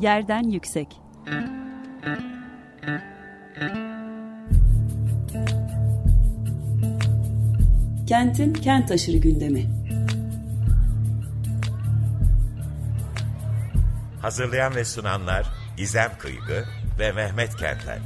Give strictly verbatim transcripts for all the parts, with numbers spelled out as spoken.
yerden yüksek. Kentin kent aşırı gündemi. Hazırlayan ve sunanlar İzem Kıygı ve Mehmet Kentel.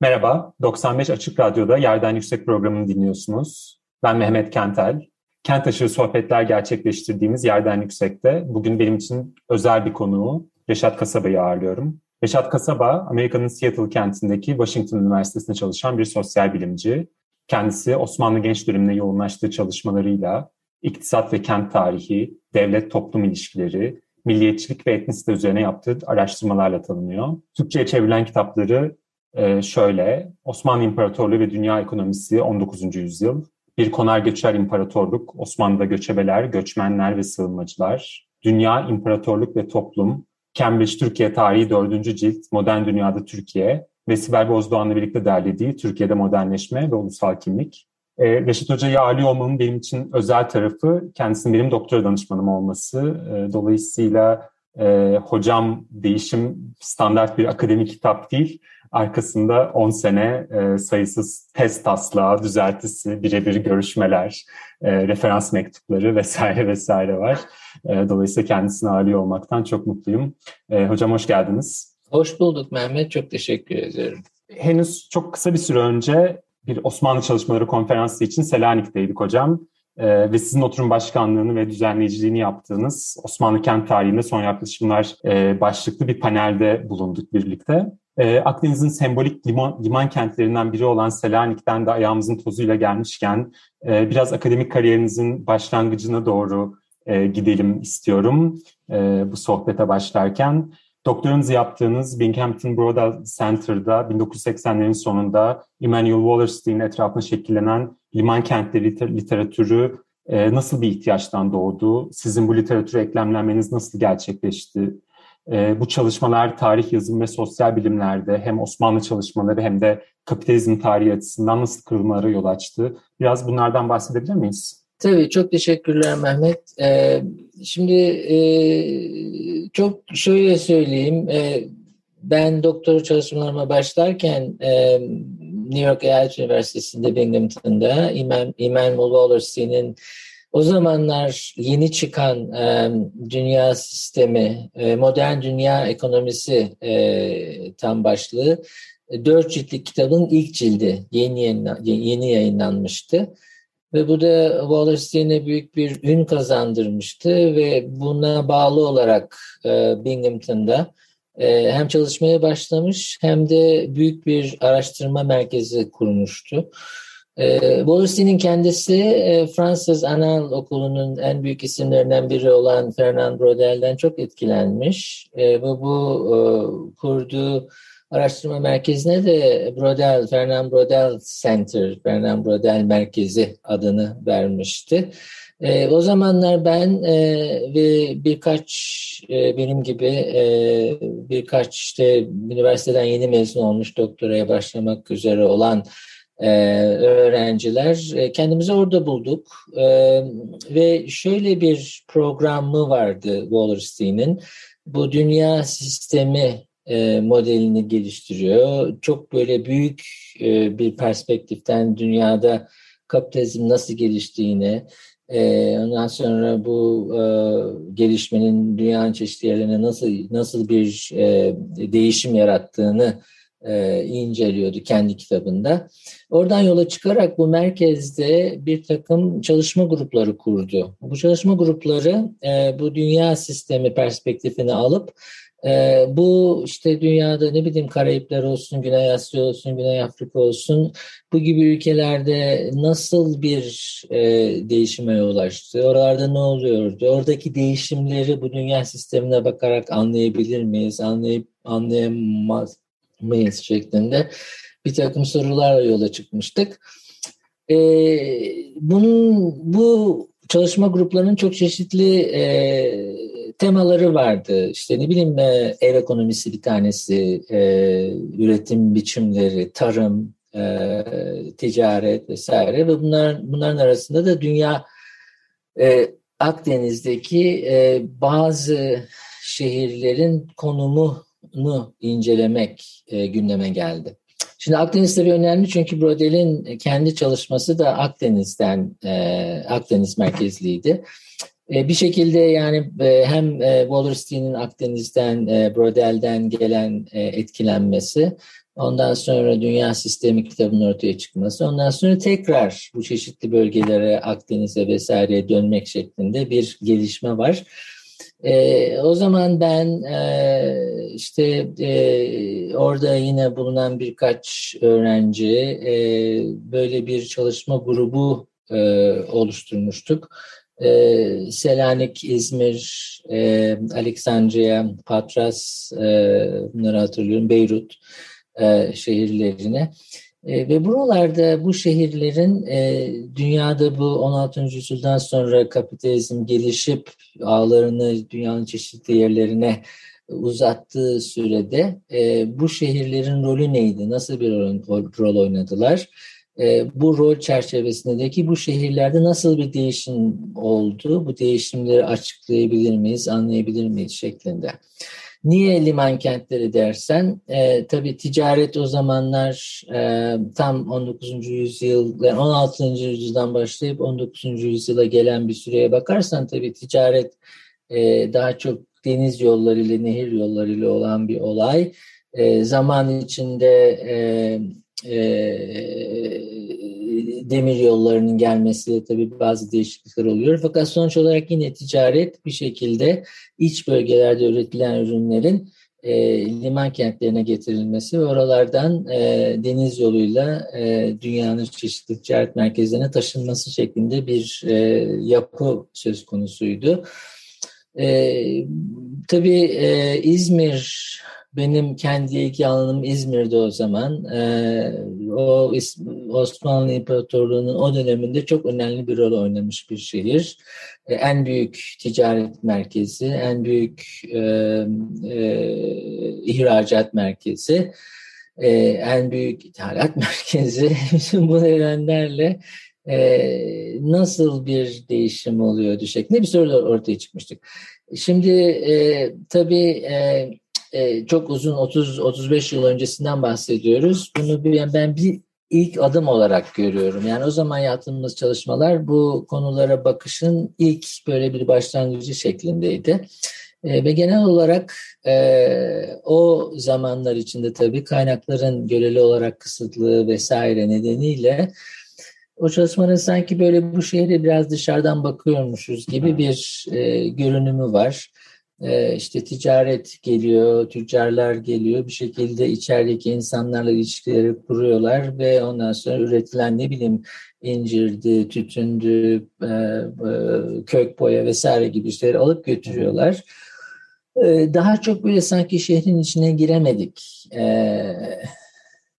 Merhaba, doksan beş Açık Radyo'da Yerden Yüksek programını dinliyorsunuz. Ben Mehmet Kentel. Kent aşırı sohbetler gerçekleştirdiğimiz Yerden Yüksek'te bugün benim için özel bir konuğu Reşat Kasaba'yı ağırlıyorum. Reşat Kasaba, Amerika'nın Seattle kentindeki Washington Üniversitesi'nde çalışan bir sosyal bilimci. Kendisi Osmanlı genç dönemine yoğunlaştığı çalışmalarıyla iktisat ve kent tarihi, devlet-toplum ilişkileri, milliyetçilik ve etnisite üzerine yaptığı araştırmalarla tanınıyor. Türkçe'ye çevrilen kitapları Ee, şöyle, Osmanlı İmparatorluğu ve Dünya Ekonomisi on dokuzuncu Yüzyıl, Bir Konar Göçer İmparatorluk, Osmanlı'da Göçebeler, Göçmenler ve Sığınmacılar, Dünya İmparatorluk ve Toplum, Cambridge Türkiye Tarihi dördüncü Cilt, Modern Dünya'da Türkiye ve Sibel Bozdoğan'la birlikte derlediği Türkiye'de Modernleşme ve Ulusal Kimlik. Ee, Reşat Hoca'yı ağırlıyor olmamın benim için özel tarafı kendisinin benim doktora danışmanım olması. Ee, dolayısıyla e, hocam değişim standart bir akademik kitap değil. Arkasında on sene e, sayısız tez taslağı, düzeltisi, birebir görüşmeler, e, referans mektupları vesaire vesaire var. E, dolayısıyla kendisini ağırlıyor olmaktan çok mutluyum. E, hocam hoş geldiniz. Hoş bulduk Mehmet, çok teşekkür ederim. Henüz çok kısa bir süre önce bir Osmanlı Çalışmaları Konferansı için Selanik'teydik hocam. Ee, ve sizin oturum başkanlığını ve düzenleyiciliğini yaptığınız Osmanlı Kent Tarihinde Son Yaklaşımlar e, başlıklı bir panelde bulunduk birlikte. E, Akdeniz'in sembolik liman, liman kentlerinden biri olan Selanik'ten de ayağımızın tozuyla gelmişken e, biraz akademik kariyerinizin başlangıcına doğru e, gidelim istiyorum e, bu sohbete başlarken. Doktoranızı yaptığınız Binghamton Braudel Center'da bin dokuz yüz seksenlerin sonunda İmmanuel Wallerstein etrafında şekillenen liman kentleri literatürü e, nasıl bir ihtiyaçtan doğdu? Sizin bu literatüre eklemlenmeniz nasıl gerçekleşti? E, bu çalışmalar tarih, yazım ve sosyal bilimlerde hem Osmanlı çalışmaları hem de kapitalizm tarihi açısından nasıl kırılmalara yol açtı? Biraz bunlardan bahsedebilir miyiz? Tabii, çok teşekkürler Mehmet. Ee, şimdi e, çok şöyle söyleyeyim, e, ben doktora çalışmalarıma başlarken e, New York Eyalet Üniversitesi'nde Binghamton'da İmmanuel Wallerstein'in o zamanlar yeni çıkan e, dünya sistemi, e, modern dünya ekonomisi e, tam başlığı dört ciltlik kitabın ilk cildi yeni yeni, yeni yayınlanmıştı. Ve bu da Wallerstein'e büyük bir ün kazandırmıştı ve buna bağlı olarak e, Binghamton'da e, hem çalışmaya başlamış hem de büyük bir araştırma merkezi kurmuştu. E, Wallerstein'in kendisi e, Fransız Anal Okulu'nun en büyük isimlerinden biri olan Fernand Braudel'den çok etkilenmiş ve bu, bu e, kurduğu araştırma merkezine de Braudel, Fernand Braudel Center, Fernand Braudel Merkezi adını vermişti. E, o zamanlar ben e, ve birkaç e, benim gibi e, birkaç işte üniversiteden yeni mezun olmuş doktoraya başlamak üzere olan e, öğrenciler e, kendimizi orada bulduk. E, ve şöyle bir programı vardı Wallerstein'in. Bu dünya sistemi modelini geliştiriyor. Çok böyle büyük bir perspektiften dünyada kapitalizm nasıl geliştiğini, ondan sonra bu gelişmenin dünyanın çeşitli yerlerine nasıl nasıl bir değişim yarattığını inceliyordu kendi kitabında. Oradan yola çıkarak bu merkezde bir takım çalışma grupları kurdu. Bu çalışma grupları bu dünya sistemi perspektifini alıp Ee, bu işte dünyada ne bileyim Karayipler olsun, Güney Asya olsun, Güney Afrika olsun bu gibi ülkelerde nasıl bir e, değişime yol açtı? Oralarda ne oluyordu? Oradaki değişimleri bu dünya sistemine bakarak anlayabilir miyiz? Anlayıp anlayamaz mıyız şeklinde bir takım sorularla yola çıkmıştık. Ee, bunun bu çalışma gruplarının çok çeşitli e, temaları vardı. İşte ne bileyim ev ekonomisi bir tanesi, e, üretim biçimleri, tarım, e, ticaret vesaire ve bunlar, bunların arasında da dünya e, Akdeniz'deki e, bazı şehirlerin konumunu incelemek e, gündeme geldi. Şimdi Akdeniz tabii önemli çünkü Braudel'in kendi çalışması da Akdeniz'den, e, Akdeniz merkezliydi. E, bir şekilde yani e, hem e, Wallerstein'in Akdeniz'den, e, Braudel'den gelen e, etkilenmesi, ondan sonra Dünya Sistemi kitabının ortaya çıkması, ondan sonra tekrar bu çeşitli bölgelere, Akdeniz'e vesaireye dönmek şeklinde bir gelişme var. Ee, o zaman ben e, işte e, orada yine bulunan birkaç öğrenci e, böyle bir çalışma grubu e, oluşturmuştuk. E, Selanik, İzmir, e, Aleksandria, Patras, e, bunları hatırlıyorum, Beyrut e, şehirlerine. E, ve buralarda bu şehirlerin e, dünyada bu on altıncı yüzyıldan sonra kapitalizm gelişip ağlarını dünyanın çeşitli yerlerine uzattığı sürede e, bu şehirlerin rolü neydi? Nasıl bir rol, rol oynadılar? E, bu rol çerçevesindeki bu şehirlerde nasıl bir değişim oldu? Bu değişimleri açıklayabilir miyiz, anlayabilir miyiz şeklinde. Niye liman kentleri dersen, e, tabii ticaret o zamanlar e, tam on dokuzuncu yüzyıl, yani on altıncı yüzyıldan başlayıp on dokuzuncu yüzyıla gelen bir süreye bakarsan tabii ticaret e, daha çok deniz yollarıyla, nehir yollarıyla olan bir olay. E, zaman içinde e, e, demir yollarının gelmesiyle tabii bazı değişiklikler oluyor. Fakat sonuç olarak yine ticaret bir şekilde iç bölgelerde üretilen ürünlerin e, liman kentlerine getirilmesi ve oralardan e, deniz yoluyla e, dünyanın çeşitli ticaret merkezlerine taşınması şeklinde bir e, yapı söz konusuydu. E, tabii e, İzmir... Benim kendi ilk alanım İzmir'de o zaman. Ee, o Osmanlı İmparatorluğu'nun o döneminde çok önemli bir rol oynamış bir şehir. Ee, en büyük ticaret merkezi, en büyük e, e, ihracat merkezi, e, en büyük ithalat merkezi. Bütün bu nedenlerle Ee, nasıl bir değişim oluyordu şeklinde bir soru ortaya çıkmıştık. Şimdi e, tabii e, e, çok uzun otuz otuz beş yıl öncesinden bahsediyoruz. Bunu bir, ben bir ilk adım olarak görüyorum. Yani o zaman yaptığımız çalışmalar bu konulara bakışın ilk böyle bir başlangıcı şeklindeydi. E, ve genel olarak e, o zamanlar içinde tabii kaynakların göreli olarak kısıtlığı vesaire nedeniyle o çalışmanın sanki böyle bu şehre biraz dışarıdan bakıyormuşuz gibi bir e, görünümü var. E, işte ticaret geliyor, tüccarlar geliyor, bir şekilde içerideki insanlarla ilişkileri kuruyorlar ve ondan sonra üretilen ne bileyim incirdi, tütündü, e, e, kök boya vesaire gibi şeyleri alıp götürüyorlar. E, daha çok böyle sanki şehrin içine giremedik. Evet.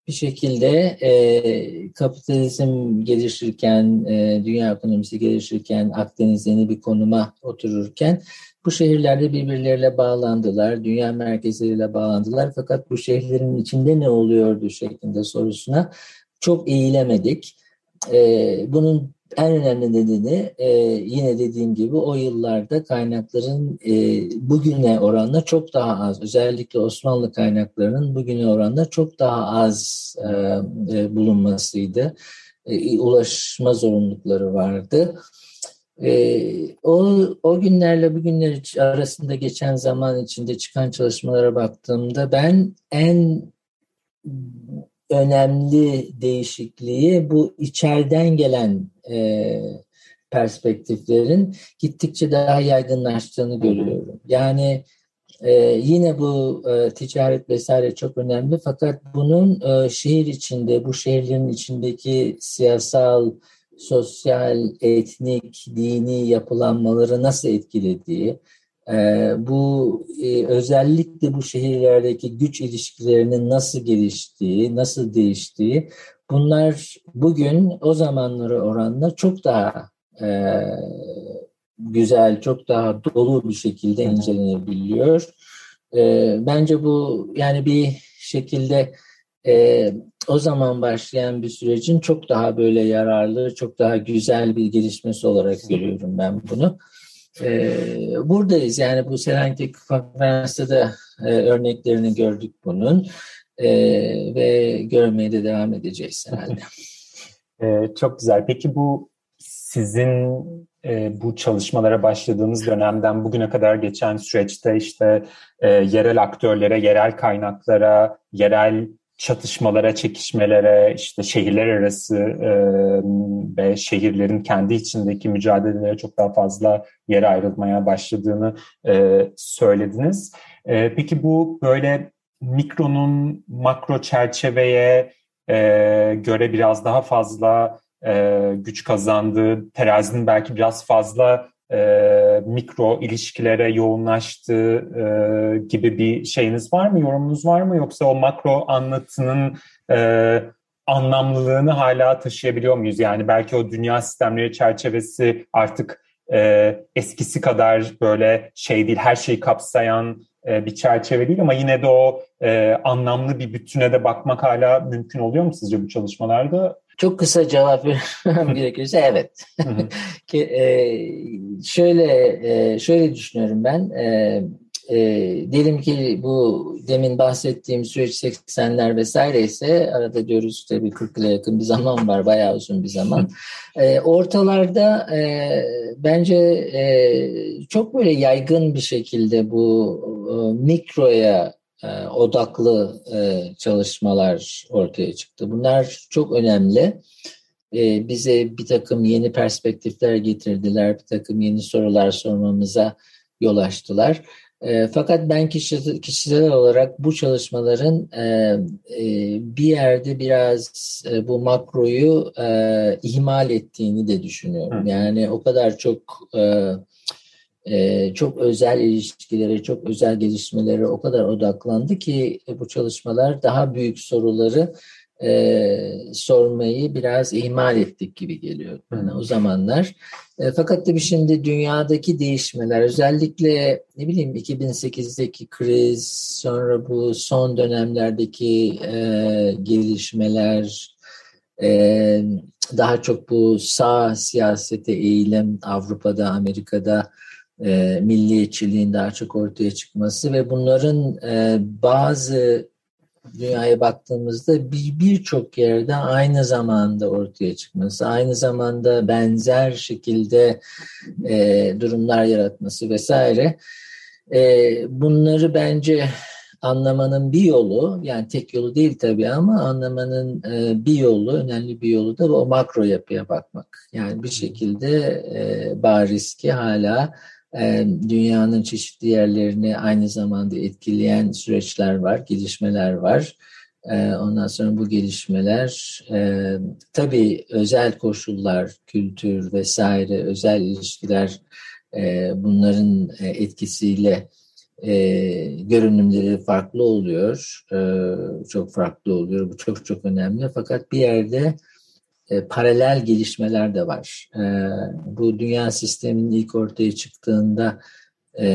Bir şekilde e, kapitalizm gelişirken, e, dünya ekonomisi gelişirken, Akdeniz yeni bir konuma otururken bu şehirlerde birbirleriyle bağlandılar, dünya merkezleriyle bağlandılar. Fakat bu şehirlerin içinde ne oluyordu şeklinde sorusuna çok eğilemedik. E, bunun en önemli nedeni e, yine dediğim gibi o yıllarda kaynakların e, bugüne oranla çok daha az, özellikle Osmanlı kaynaklarının bugüne oranla çok daha az e, e, bulunmasıydı. E, ulaşma zorunlulukları vardı. E, o, o günlerle bugünler arasında geçen zaman içinde çıkan çalışmalara baktığımda ben en önemli değişikliği bu içeriden gelen e, perspektiflerin gittikçe daha yaygınlaştığını görüyorum. Yani e, yine bu e, ticaret vesaire çok önemli fakat bunun e, şehir içinde, bu şehirlerin içindeki siyasal, sosyal, etnik, dini yapılanmaları nasıl etkilediği, Ee, bu e, özellikle bu şehirlerdeki güç ilişkilerinin nasıl geliştiği, nasıl değiştiği, bunlar bugün o zamanlara oranla çok daha e, güzel, çok daha dolu bir şekilde incelenebiliyor. E, bence bu yani bir şekilde e, o zaman başlayan bir sürecin çok daha böyle yararlı, çok daha güzel bir gelişmesi olarak görüyorum ben bunu. E, buradayız yani bu Selanik'teki konferansta da e, örneklerini gördük bunun. E, ve görmeye de devam edeceğiz herhalde. e, çok güzel. Peki bu sizin e, bu çalışmalara başladığınız dönemden bugüne kadar geçen süreçte işte e, yerel aktörlere, yerel kaynaklara, yerel çatışmalara, çekişmelere, işte şehirler arası e, ve şehirlerin kendi içindeki mücadelelere çok daha fazla yer ayrılmaya başladığını e, söylediniz. E, peki bu böyle mikronun makro çerçeveye e, göre biraz daha fazla e, güç kazandığı, terazinin belki biraz fazla e, mikro ilişkilere yoğunlaştığı e, gibi bir şeyiniz var mı, yorumunuz var mı? Yoksa o makro anlatının e, anlamlılığını hala taşıyabiliyor muyuz? Yani belki o dünya sistemleri çerçevesi artık e, eskisi kadar böyle şey değil, her şeyi kapsayan bir çerçeve değil ama yine de o e, anlamlı bir bütüne de bakmak hala mümkün oluyor mu sizce bu çalışmalarda? Çok kısa cevap vermem gerekirse evet. Ki, e, şöyle e, şöyle düşünüyorum ben. E, e, diyelim ki bu demin bahsettiğim süreç seksenler vesaire ise arada diyoruz tabii kırk yıla yakın bir zaman var, bayağı uzun bir zaman. E, ortalarda e, bence e, çok böyle yaygın bir şekilde bu mikroya e, odaklı e, çalışmalar ortaya çıktı. Bunlar çok önemli. E, bize bir takım yeni perspektifler getirdiler, bir takım yeni sorular sormamıza yol açtılar. E, fakat ben kişisel, kişisel olarak bu çalışmaların e, e, bir yerde biraz e, bu makroyu e, ihmal ettiğini de düşünüyorum. Hı. Yani o kadar çok... E, Ee, çok özel ilişkilere, çok özel gelişmelere o kadar odaklandı ki bu çalışmalar daha büyük soruları e, sormayı biraz ihmal ettik gibi geliyor bana o zamanlar. E, fakat tabii şimdi dünyadaki değişmeler, özellikle ne bileyim iki bin sekizdeki kriz, sonra bu son dönemlerdeki e, gelişmeler, e, daha çok bu sağ siyasete eğilim Avrupa'da, Amerika'da, E, milliyetçiliğin daha çok ortaya çıkması ve bunların e, bazı dünyaya baktığımızda bir birçok yerde aynı zamanda ortaya çıkması, aynı zamanda benzer şekilde e, durumlar yaratması vesaire. E, bunları bence anlamanın bir yolu, yani tek yolu değil tabii ama anlamanın e, bir yolu, önemli bir yolu da o makro yapıya bakmak. Yani bir şekilde e, bariz ki hala dünyanın çeşitli yerlerini aynı zamanda etkileyen süreçler var, gelişmeler var. Ondan sonra bu gelişmeler tabii özel koşullar, kültür vesaire, özel ilişkiler, bunların etkisiyle görünümleri farklı oluyor. Çok farklı oluyor. Bu çok çok önemli. Fakat bir yerde E, paralel gelişmeler de var. E, bu dünya sisteminin ilk ortaya çıktığında e,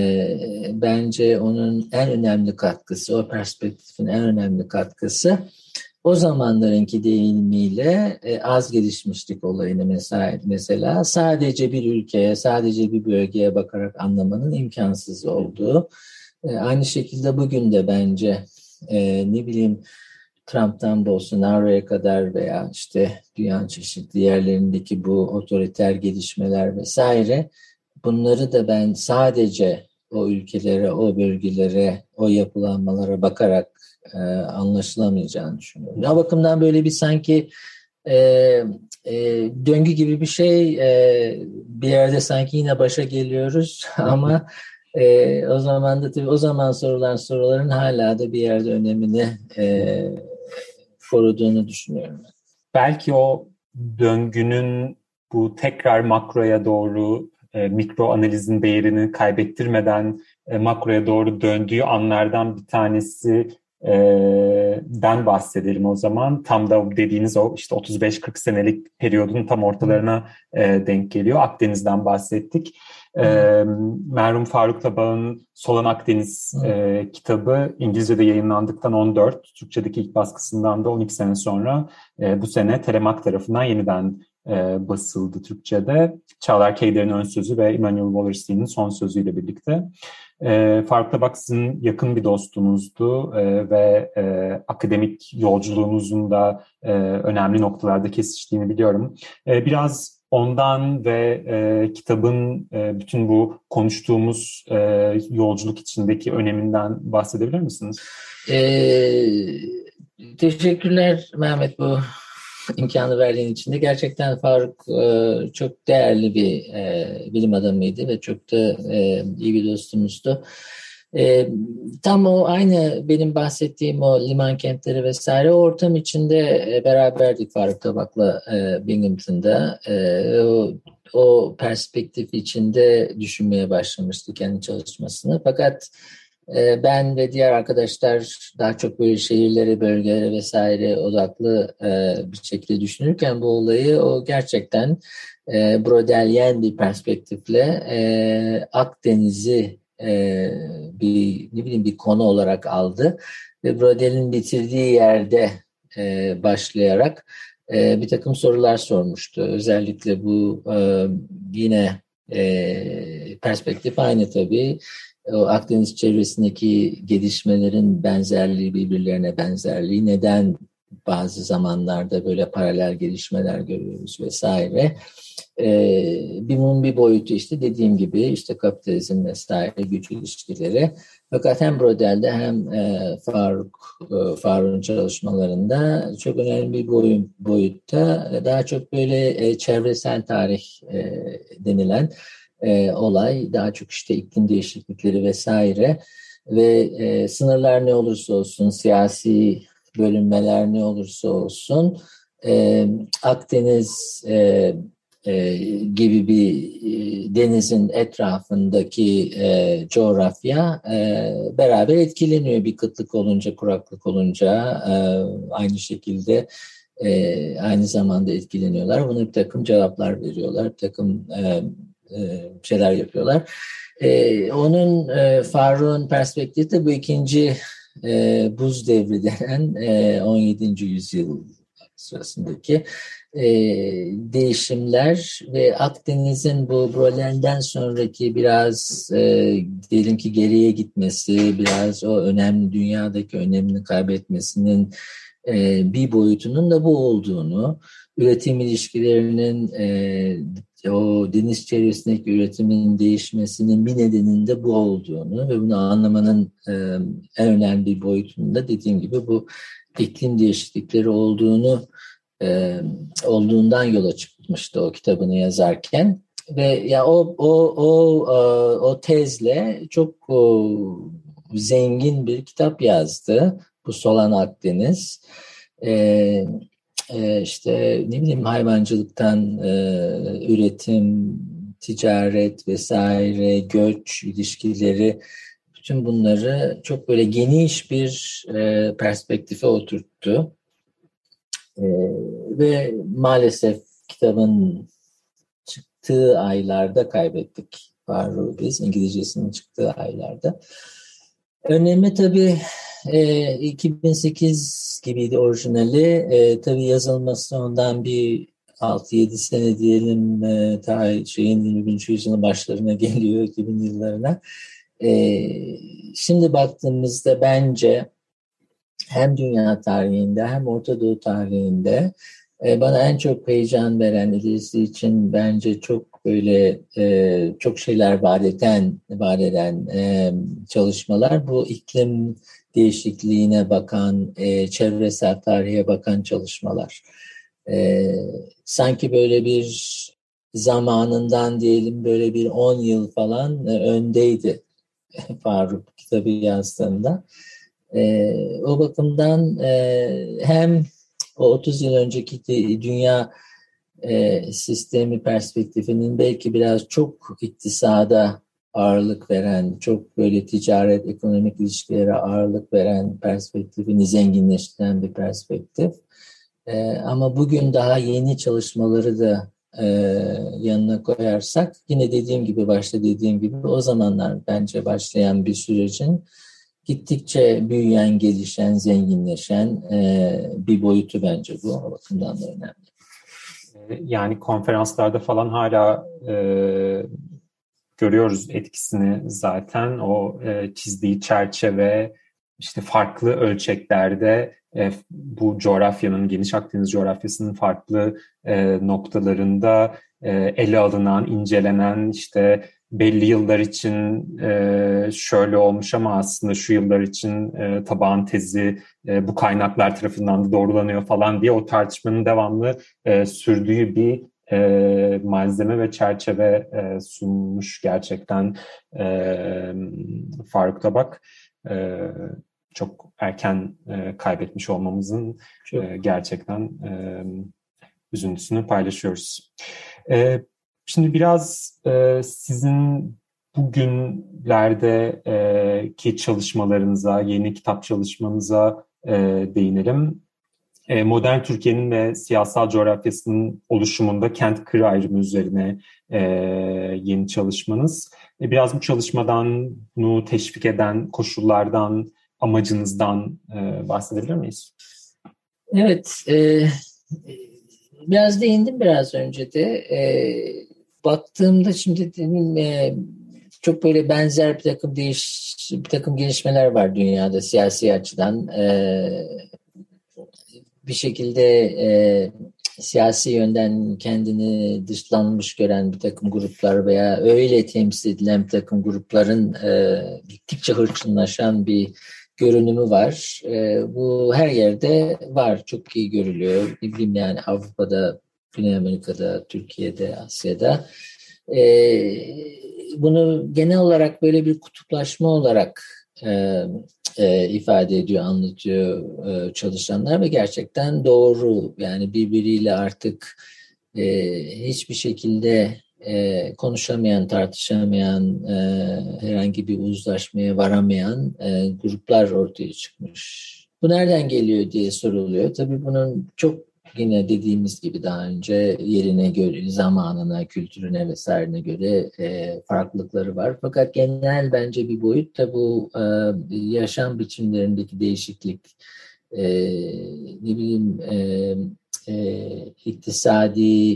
bence onun en önemli katkısı, o perspektifin en önemli katkısı o zamanlarınki deyimiyle e, az gelişmişlik olayını mesela, mesela sadece bir ülkeye, sadece bir bölgeye bakarak anlamanın imkansız olduğu. E, aynı şekilde bugün de bence e, ne bileyim Trump'tan Bolsonaro'ya kadar veya işte dünyanın çeşitli yerlerindeki bu otoriter gelişmeler vesaire, bunları da ben sadece o ülkelere, o bölgelere, o yapılanmalara bakarak e, anlaşılamayacağını düşünüyorum. O bakımdan böyle bir sanki e, e, döngü gibi bir şey, e, bir yerde sanki yine başa geliyoruz ama... E, o zaman da tabii o zaman sorulan soruların hala da bir yerde önemini e, koruduğunu düşünüyorum. Belki o döngünün bu tekrar makroya doğru e, mikro analizin değerini kaybettirmeden e, makroya doğru döndüğü anlardan bir tanesi e, den bahsedelim o zaman. Tam da dediğiniz o işte otuz beş kırk senelik periyodun tam ortalarına e, denk geliyor. Akdeniz'den bahsettik. E, merhum Faruk Tabak'ın Solan Akdeniz e, kitabı İngilizce'de yayınlandıktan on dört, Türkçedeki ilk baskısından da on iki sene sonra e, bu sene Telemak tarafından yeniden e, basıldı Türkçe'de. Çağlar Keyder'in ön sözü ve İmmanuel Wallerstein'in son sözüyle birlikte. E, Faruk Tabak sizin yakın bir dostunuzdu e, ve e, akademik yolculuğunuzun da e, önemli noktalarda kesiştiğini biliyorum. E, biraz Ondan ve e, kitabın e, bütün bu konuştuğumuz e, yolculuk içindeki öneminden bahsedebilir misiniz? Ee, teşekkürler Mehmet, bu imkanı verdiğin için de. Gerçekten Faruk e, çok değerli bir e, bilim adamıydı ve çok da e, iyi bir dostumuzdu. E, tam o aynı benim bahsettiğim o liman kentleri vesaire ortam içinde e, beraberdik Faruk Tabak'la e, Binghamton'da. E, o, o perspektif içinde düşünmeye başlamıştı kendi çalışmasını. Fakat e, ben ve diğer arkadaşlar daha çok böyle şehirlere, bölgelere vesaire odaklı e, bir şekilde düşünürken bu olayı o gerçekten e, Braudelyen bir perspektifle e, Akdeniz'i Ee, bir ne bileyim bir konu olarak aldı ve Braudel'in bitirdiği yerde e, başlayarak e, bir takım sorular sormuştu. Özellikle bu e, yine e, perspektif aynı tabii. O Akdeniz çevresindeki gelişmelerin benzerliği, birbirlerine benzerliği, neden bazı zamanlarda böyle paralel gelişmeler görüyoruz vesaire. Ee, bir mum bir boyutu işte dediğim gibi işte kapitalizm vesaire güç ilişkileri. Fakat hem Braudel'de hem e, Faruk e, Faruk'un çalışmalarında çok önemli bir boy, boyutta daha çok böyle e, çevresel tarih e, denilen e, olay, daha çok işte iklim değişiklikleri vesaire ve e, sınırlar ne olursa olsun, siyasi bölünmeler ne olursa olsun e, Akdeniz e, e, gibi bir e, denizin etrafındaki e, coğrafya e, beraber etkileniyor. Bir kıtlık olunca, kuraklık olunca e, aynı şekilde e, aynı zamanda etkileniyorlar. Buna bir takım cevaplar veriyorlar, bir takım e, e, şeyler yapıyorlar. E, onun e, Faruk'un perspektifi de bu ikinci E, buz devri denen e, on yedinci yüzyıl sırasındaki e, değişimler ve Akdeniz'in bu Braudel'den sonraki biraz e, diyelim ki geriye gitmesi, biraz o önemli dünyadaki önemini kaybetmesinin e, bir boyutunun da bu olduğunu, üretim ilişkilerinin e, o deniz çevresindeki üretimin değişmesinin bir nedeninin de bu olduğunu ve bunu anlamanın e, en önemli bir boyutunda dediğim gibi bu iklim değişiklikleri olduğunu e, olduğundan yola çıkmıştı o kitabını yazarken ve ya o o o o tezle çok o, zengin bir kitap yazdı, bu Solan Akdeniz. E, İşte ne bileyim hayvancılıktan e, üretim, ticaret vesaire, göç ilişkileri, bütün bunları çok böyle geniş bir e, perspektife oturttu. E, ve maalesef kitabın çıktığı aylarda kaybettik Faruk'u biz, İngilizcesinin çıktığı aylarda. Önemi tabii e, iki bin sekiz gibiydi orijinali. E, tabii yazılması ondan bir altı yedi sene diyelim e, ta şeyin yirminci yüzyılın başlarına geliyor, iki bin yıllarına. E, şimdi baktığımızda bence hem dünya tarihinde hem Orta Doğu tarihinde e, bana en çok heyecan veren, ilerisi için bence çok böyle e, çok şeyler vaat eden, vaat eden e, çalışmalar. Bu iklim değişikliğine bakan, e, çevresel tarihe bakan çalışmalar. E, sanki böyle bir zamanından diyelim böyle bir on yıl falan e, öndeydi Faruk kitabı yazdığında. E, o bakımdan e, hem o otuz yıl önceki dünya E, sistemi perspektifinin belki biraz çok iktisada ağırlık veren, çok böyle ticaret, ekonomik ilişkilere ağırlık veren perspektifini zenginleştiren bir perspektif. E, ama bugün daha yeni çalışmaları da e, yanına koyarsak yine dediğim gibi başta dediğim gibi o zamanlar bence başlayan bir sürecin gittikçe büyüyen, gelişen, zenginleşen e, bir boyutu bence bu. O bakımdan da önemli. Yani konferanslarda falan hala e, görüyoruz etkisini zaten. O e, çizdiği çerçeve, işte farklı ölçeklerde e, bu coğrafyanın, Geniş Akdeniz coğrafyasının farklı e, noktalarında e, ele alınan, incelenen, işte belli yıllar için şöyle olmuş ama aslında şu yıllar için tabağın tezi bu kaynaklar tarafından da doğrulanıyor falan diye o tartışmanın devamlı sürdüğü bir malzeme ve çerçeve sunmuş gerçekten Faruk Tabak. Çok erken kaybetmiş olmamızın gerçekten üzüntüsünü paylaşıyoruz. Evet. Şimdi biraz e, sizin bugünlerdeki e, çalışmalarınıza, yeni kitap çalışmanıza e, değinelim. E, modern Türkiye'nin ve siyasal coğrafyasının oluşumunda kent-kır ayrımı üzerine e, yeni çalışmanız. E, biraz bu çalışmadan, bunu teşvik eden koşullardan, amacınızdan e, bahsedebilir miyiz? Evet, e, biraz değindim biraz önce de. E, Baktığımda şimdi dedim, çok böyle benzer bir takım değiş, bir takım gelişmeler var dünyada siyasi açıdan. Bir şekilde siyasi yönden kendini dışlanmış gören bir takım gruplar veya öyle temsil edilen bir takım grupların gittikçe hırçınlaşan bir görünümü var. Bu her yerde var, çok iyi görülüyor. Ne bileyim yani Avrupa'da, Güney Amerika'da, Türkiye'de, Asya'da. Ee, bunu genel olarak böyle bir kutuplaşma olarak e, e, ifade ediyor, anlatıyor e, çalışanlar ve gerçekten doğru. Yani birbiriyle artık e, hiçbir şekilde e, konuşamayan, tartışamayan, e, herhangi bir uzlaşmaya varamayan e, gruplar ortaya çıkmış. Bu nereden geliyor diye soruluyor. Tabii bunun çok yine dediğimiz gibi daha önce yerine göre, zamanına, kültürüne vesairene göre e, farklılıkları var. Fakat genel bence bir boyut da bu e, yaşam biçimlerindeki değişiklik, e, ne bileyim e, e, iktisadi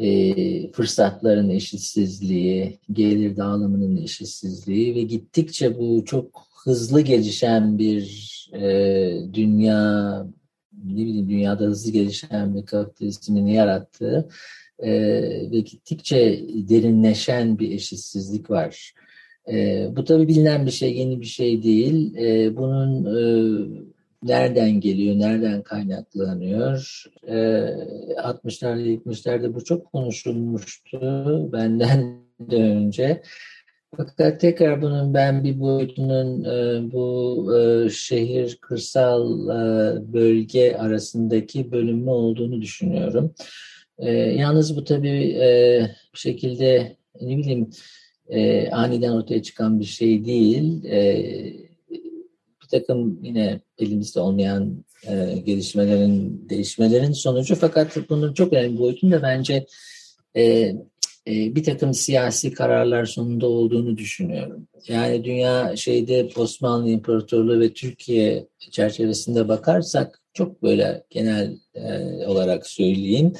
e, fırsatların eşitsizliği, gelir dağılımının eşitsizliği ve gittikçe bu çok hızlı gelişen bir e, dünya, ne bileyim dünyada hızlı gelişen bir kapitalizmin yarattığı e, ve gittikçe derinleşen bir eşitsizlik var. E, bu tabii bilinen bir şey, yeni bir şey değil. E, bunun e, nereden geliyor, nereden kaynaklanıyor? E, altmışlarda, yetmişlerde bu çok konuşulmuştu benden de önce. Fakat tekrar bunun ben bir boyutunun bu şehir, kırsal bölge arasındaki bölünme olduğunu düşünüyorum. Yalnız bu tabii bir şekilde ne bileyim aniden ortaya çıkan bir şey değil. Bir takım yine elimizde olmayan gelişmelerin, değişmelerin sonucu. Fakat bunun çok önemli boyutunu da bence bir takım siyasi kararlar sonunda olduğunu düşünüyorum. Yani dünya şeyde Osmanlı İmparatorluğu ve Türkiye çerçevesinde bakarsak çok böyle genel e, olarak söyleyeyim.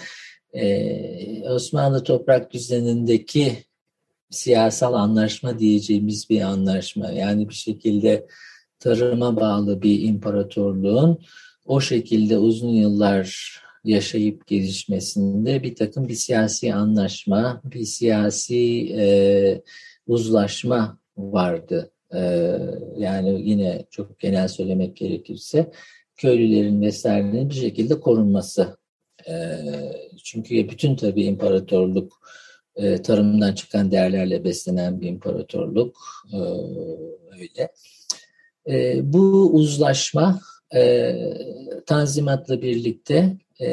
E, Osmanlı toprak düzenindeki siyasal anlaşma diyeceğimiz bir anlaşma. Yani bir şekilde tarıma bağlı bir imparatorluğun o şekilde uzun yıllar yaşayıp gelişmesinde bir takım bir siyasi anlaşma, bir siyasi e, uzlaşma vardı. E, yani yine çok genel söylemek gerekirse köylülerin vesairenin bir şekilde korunması. E, çünkü bütün tabii imparatorluk e, tarımdan çıkan değerlerle beslenen bir imparatorluk. E, öyle. E, bu uzlaşma e, Tanzimat'la birlikte E,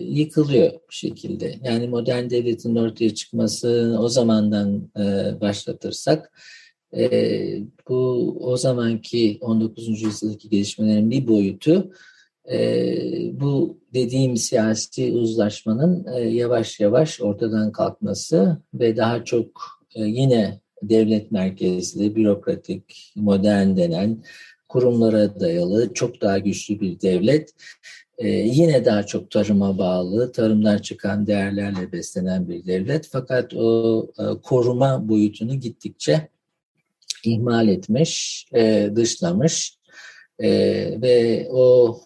yıkılıyor bir şekilde. Yani modern devletin ortaya çıkması o zamandan e, başlatırsak e, bu o zamanki on dokuzuncu yüzyıldaki gelişmelerin bir boyutu bu dediğim siyasi uzlaşmanın yavaş yavaş ortadan kalkması ve daha çok yine devlet merkezli, bürokratik, modern denen kurumlara dayalı çok daha güçlü bir devlet, Ee, yine daha çok tarıma bağlı, tarımdan çıkan değerlerle beslenen bir devlet. Fakat o e, koruma boyutunu gittikçe ihmal etmiş, e, dışlamış e, ve o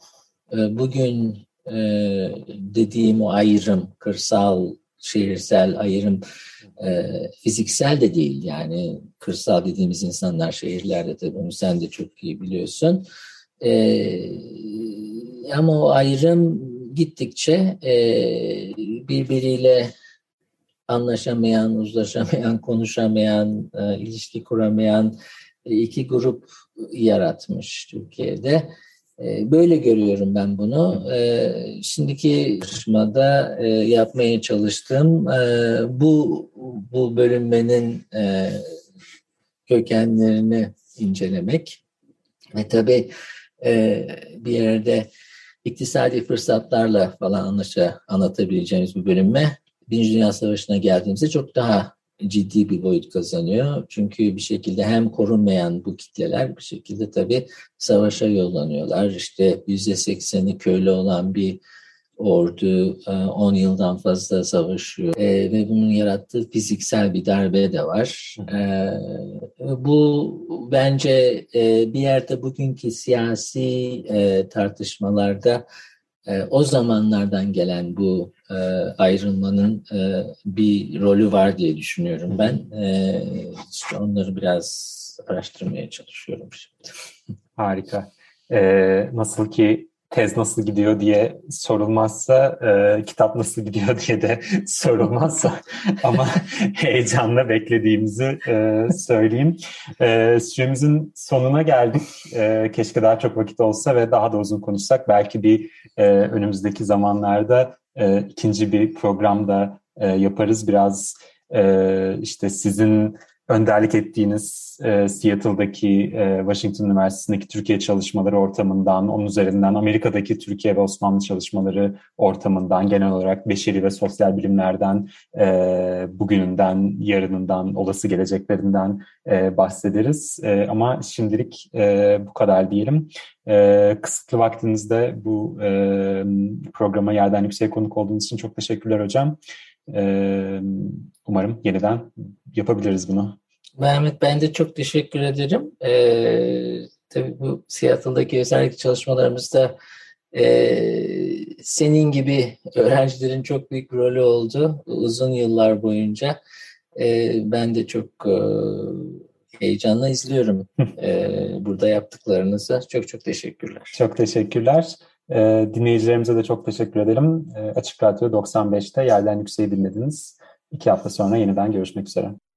e, bugün e, dediğim o ayrım, kırsal, şehirsel ayrım e, fiziksel de değil. Yani kırsal dediğimiz insanlar şehirlerde, tabii bunu sen de çok iyi biliyorsun. Ee, ama o ayrım gittikçe e, birbiriyle anlaşamayan, uzlaşamayan, konuşamayan, e, ilişki kuramayan e, iki grup yaratmış Türkiye'de. E, böyle görüyorum ben bunu. E, şimdiki çalışmada e, yapmaya çalıştığım e, bu bu bölünmenin e, kökenlerini incelemek ve tabii bir yerde iktisadi fırsatlarla falan anlaşa anlatabileceğimiz bu bölünme Birinci Dünya Savaşı'na geldiğimizde çok daha ciddi bir boyut kazanıyor. Çünkü bir şekilde hem korunmayan bu kitleler bir şekilde tabii savaşa yollanıyorlar. İşte yüzde sekseni köylü olan bir ordu on yıldan fazla savaşıyor e, ve bunun yarattığı fiziksel bir darbe de var. E, bu bence e, bir yerde bugünkü siyasi e, tartışmalarda e, o zamanlardan gelen bu e, ayrılmanın e, bir rolü var diye düşünüyorum ben. E, işte onları biraz araştırmaya çalışıyorum şimdi. Harika. E, nasıl ki tez nasıl gidiyor diye sorulmazsa, e, kitap nasıl gidiyor diye de sorulmazsa ama heyecanla beklediğimizi e, söyleyeyim. E, süremizin sonuna geldik. E, keşke daha çok vakit olsa ve daha da uzun konuşsak. Belki bir e, önümüzdeki zamanlarda e, ikinci bir programda e, yaparız. Biraz e, işte sizin önderlik ettiğiniz e, Seattle'daki e, Washington Üniversitesi'ndeki Türkiye çalışmaları ortamından, onun üzerinden Amerika'daki Türkiye ve Osmanlı çalışmaları ortamından, genel olarak beşeri ve sosyal bilimlerden, e, bugününden, yarınından, olası geleceklerinden e, bahsederiz. E, ama şimdilik e, bu kadar diyelim. E, kısıtlı vaktinizde bu e, programa yerden yüksek konuk olduğunuz için çok teşekkürler hocam. E, umarım yeniden yapabiliriz bunu. Mehmet, ben de çok teşekkür ederim. Ee, tabii bu Seattle'daki özellikle çalışmalarımızda e, senin gibi öğrencilerin çok büyük rolü oldu uzun yıllar boyunca. E, ben de çok e, heyecanla izliyorum e, burada yaptıklarınızı. Çok çok teşekkürler. Çok teşekkürler. E, dinleyicilerimize de çok teşekkür ederim. E, Açık Radyo doksan beşte Yerden Yükseği dinlediniz. İki hafta sonra yeniden görüşmek üzere.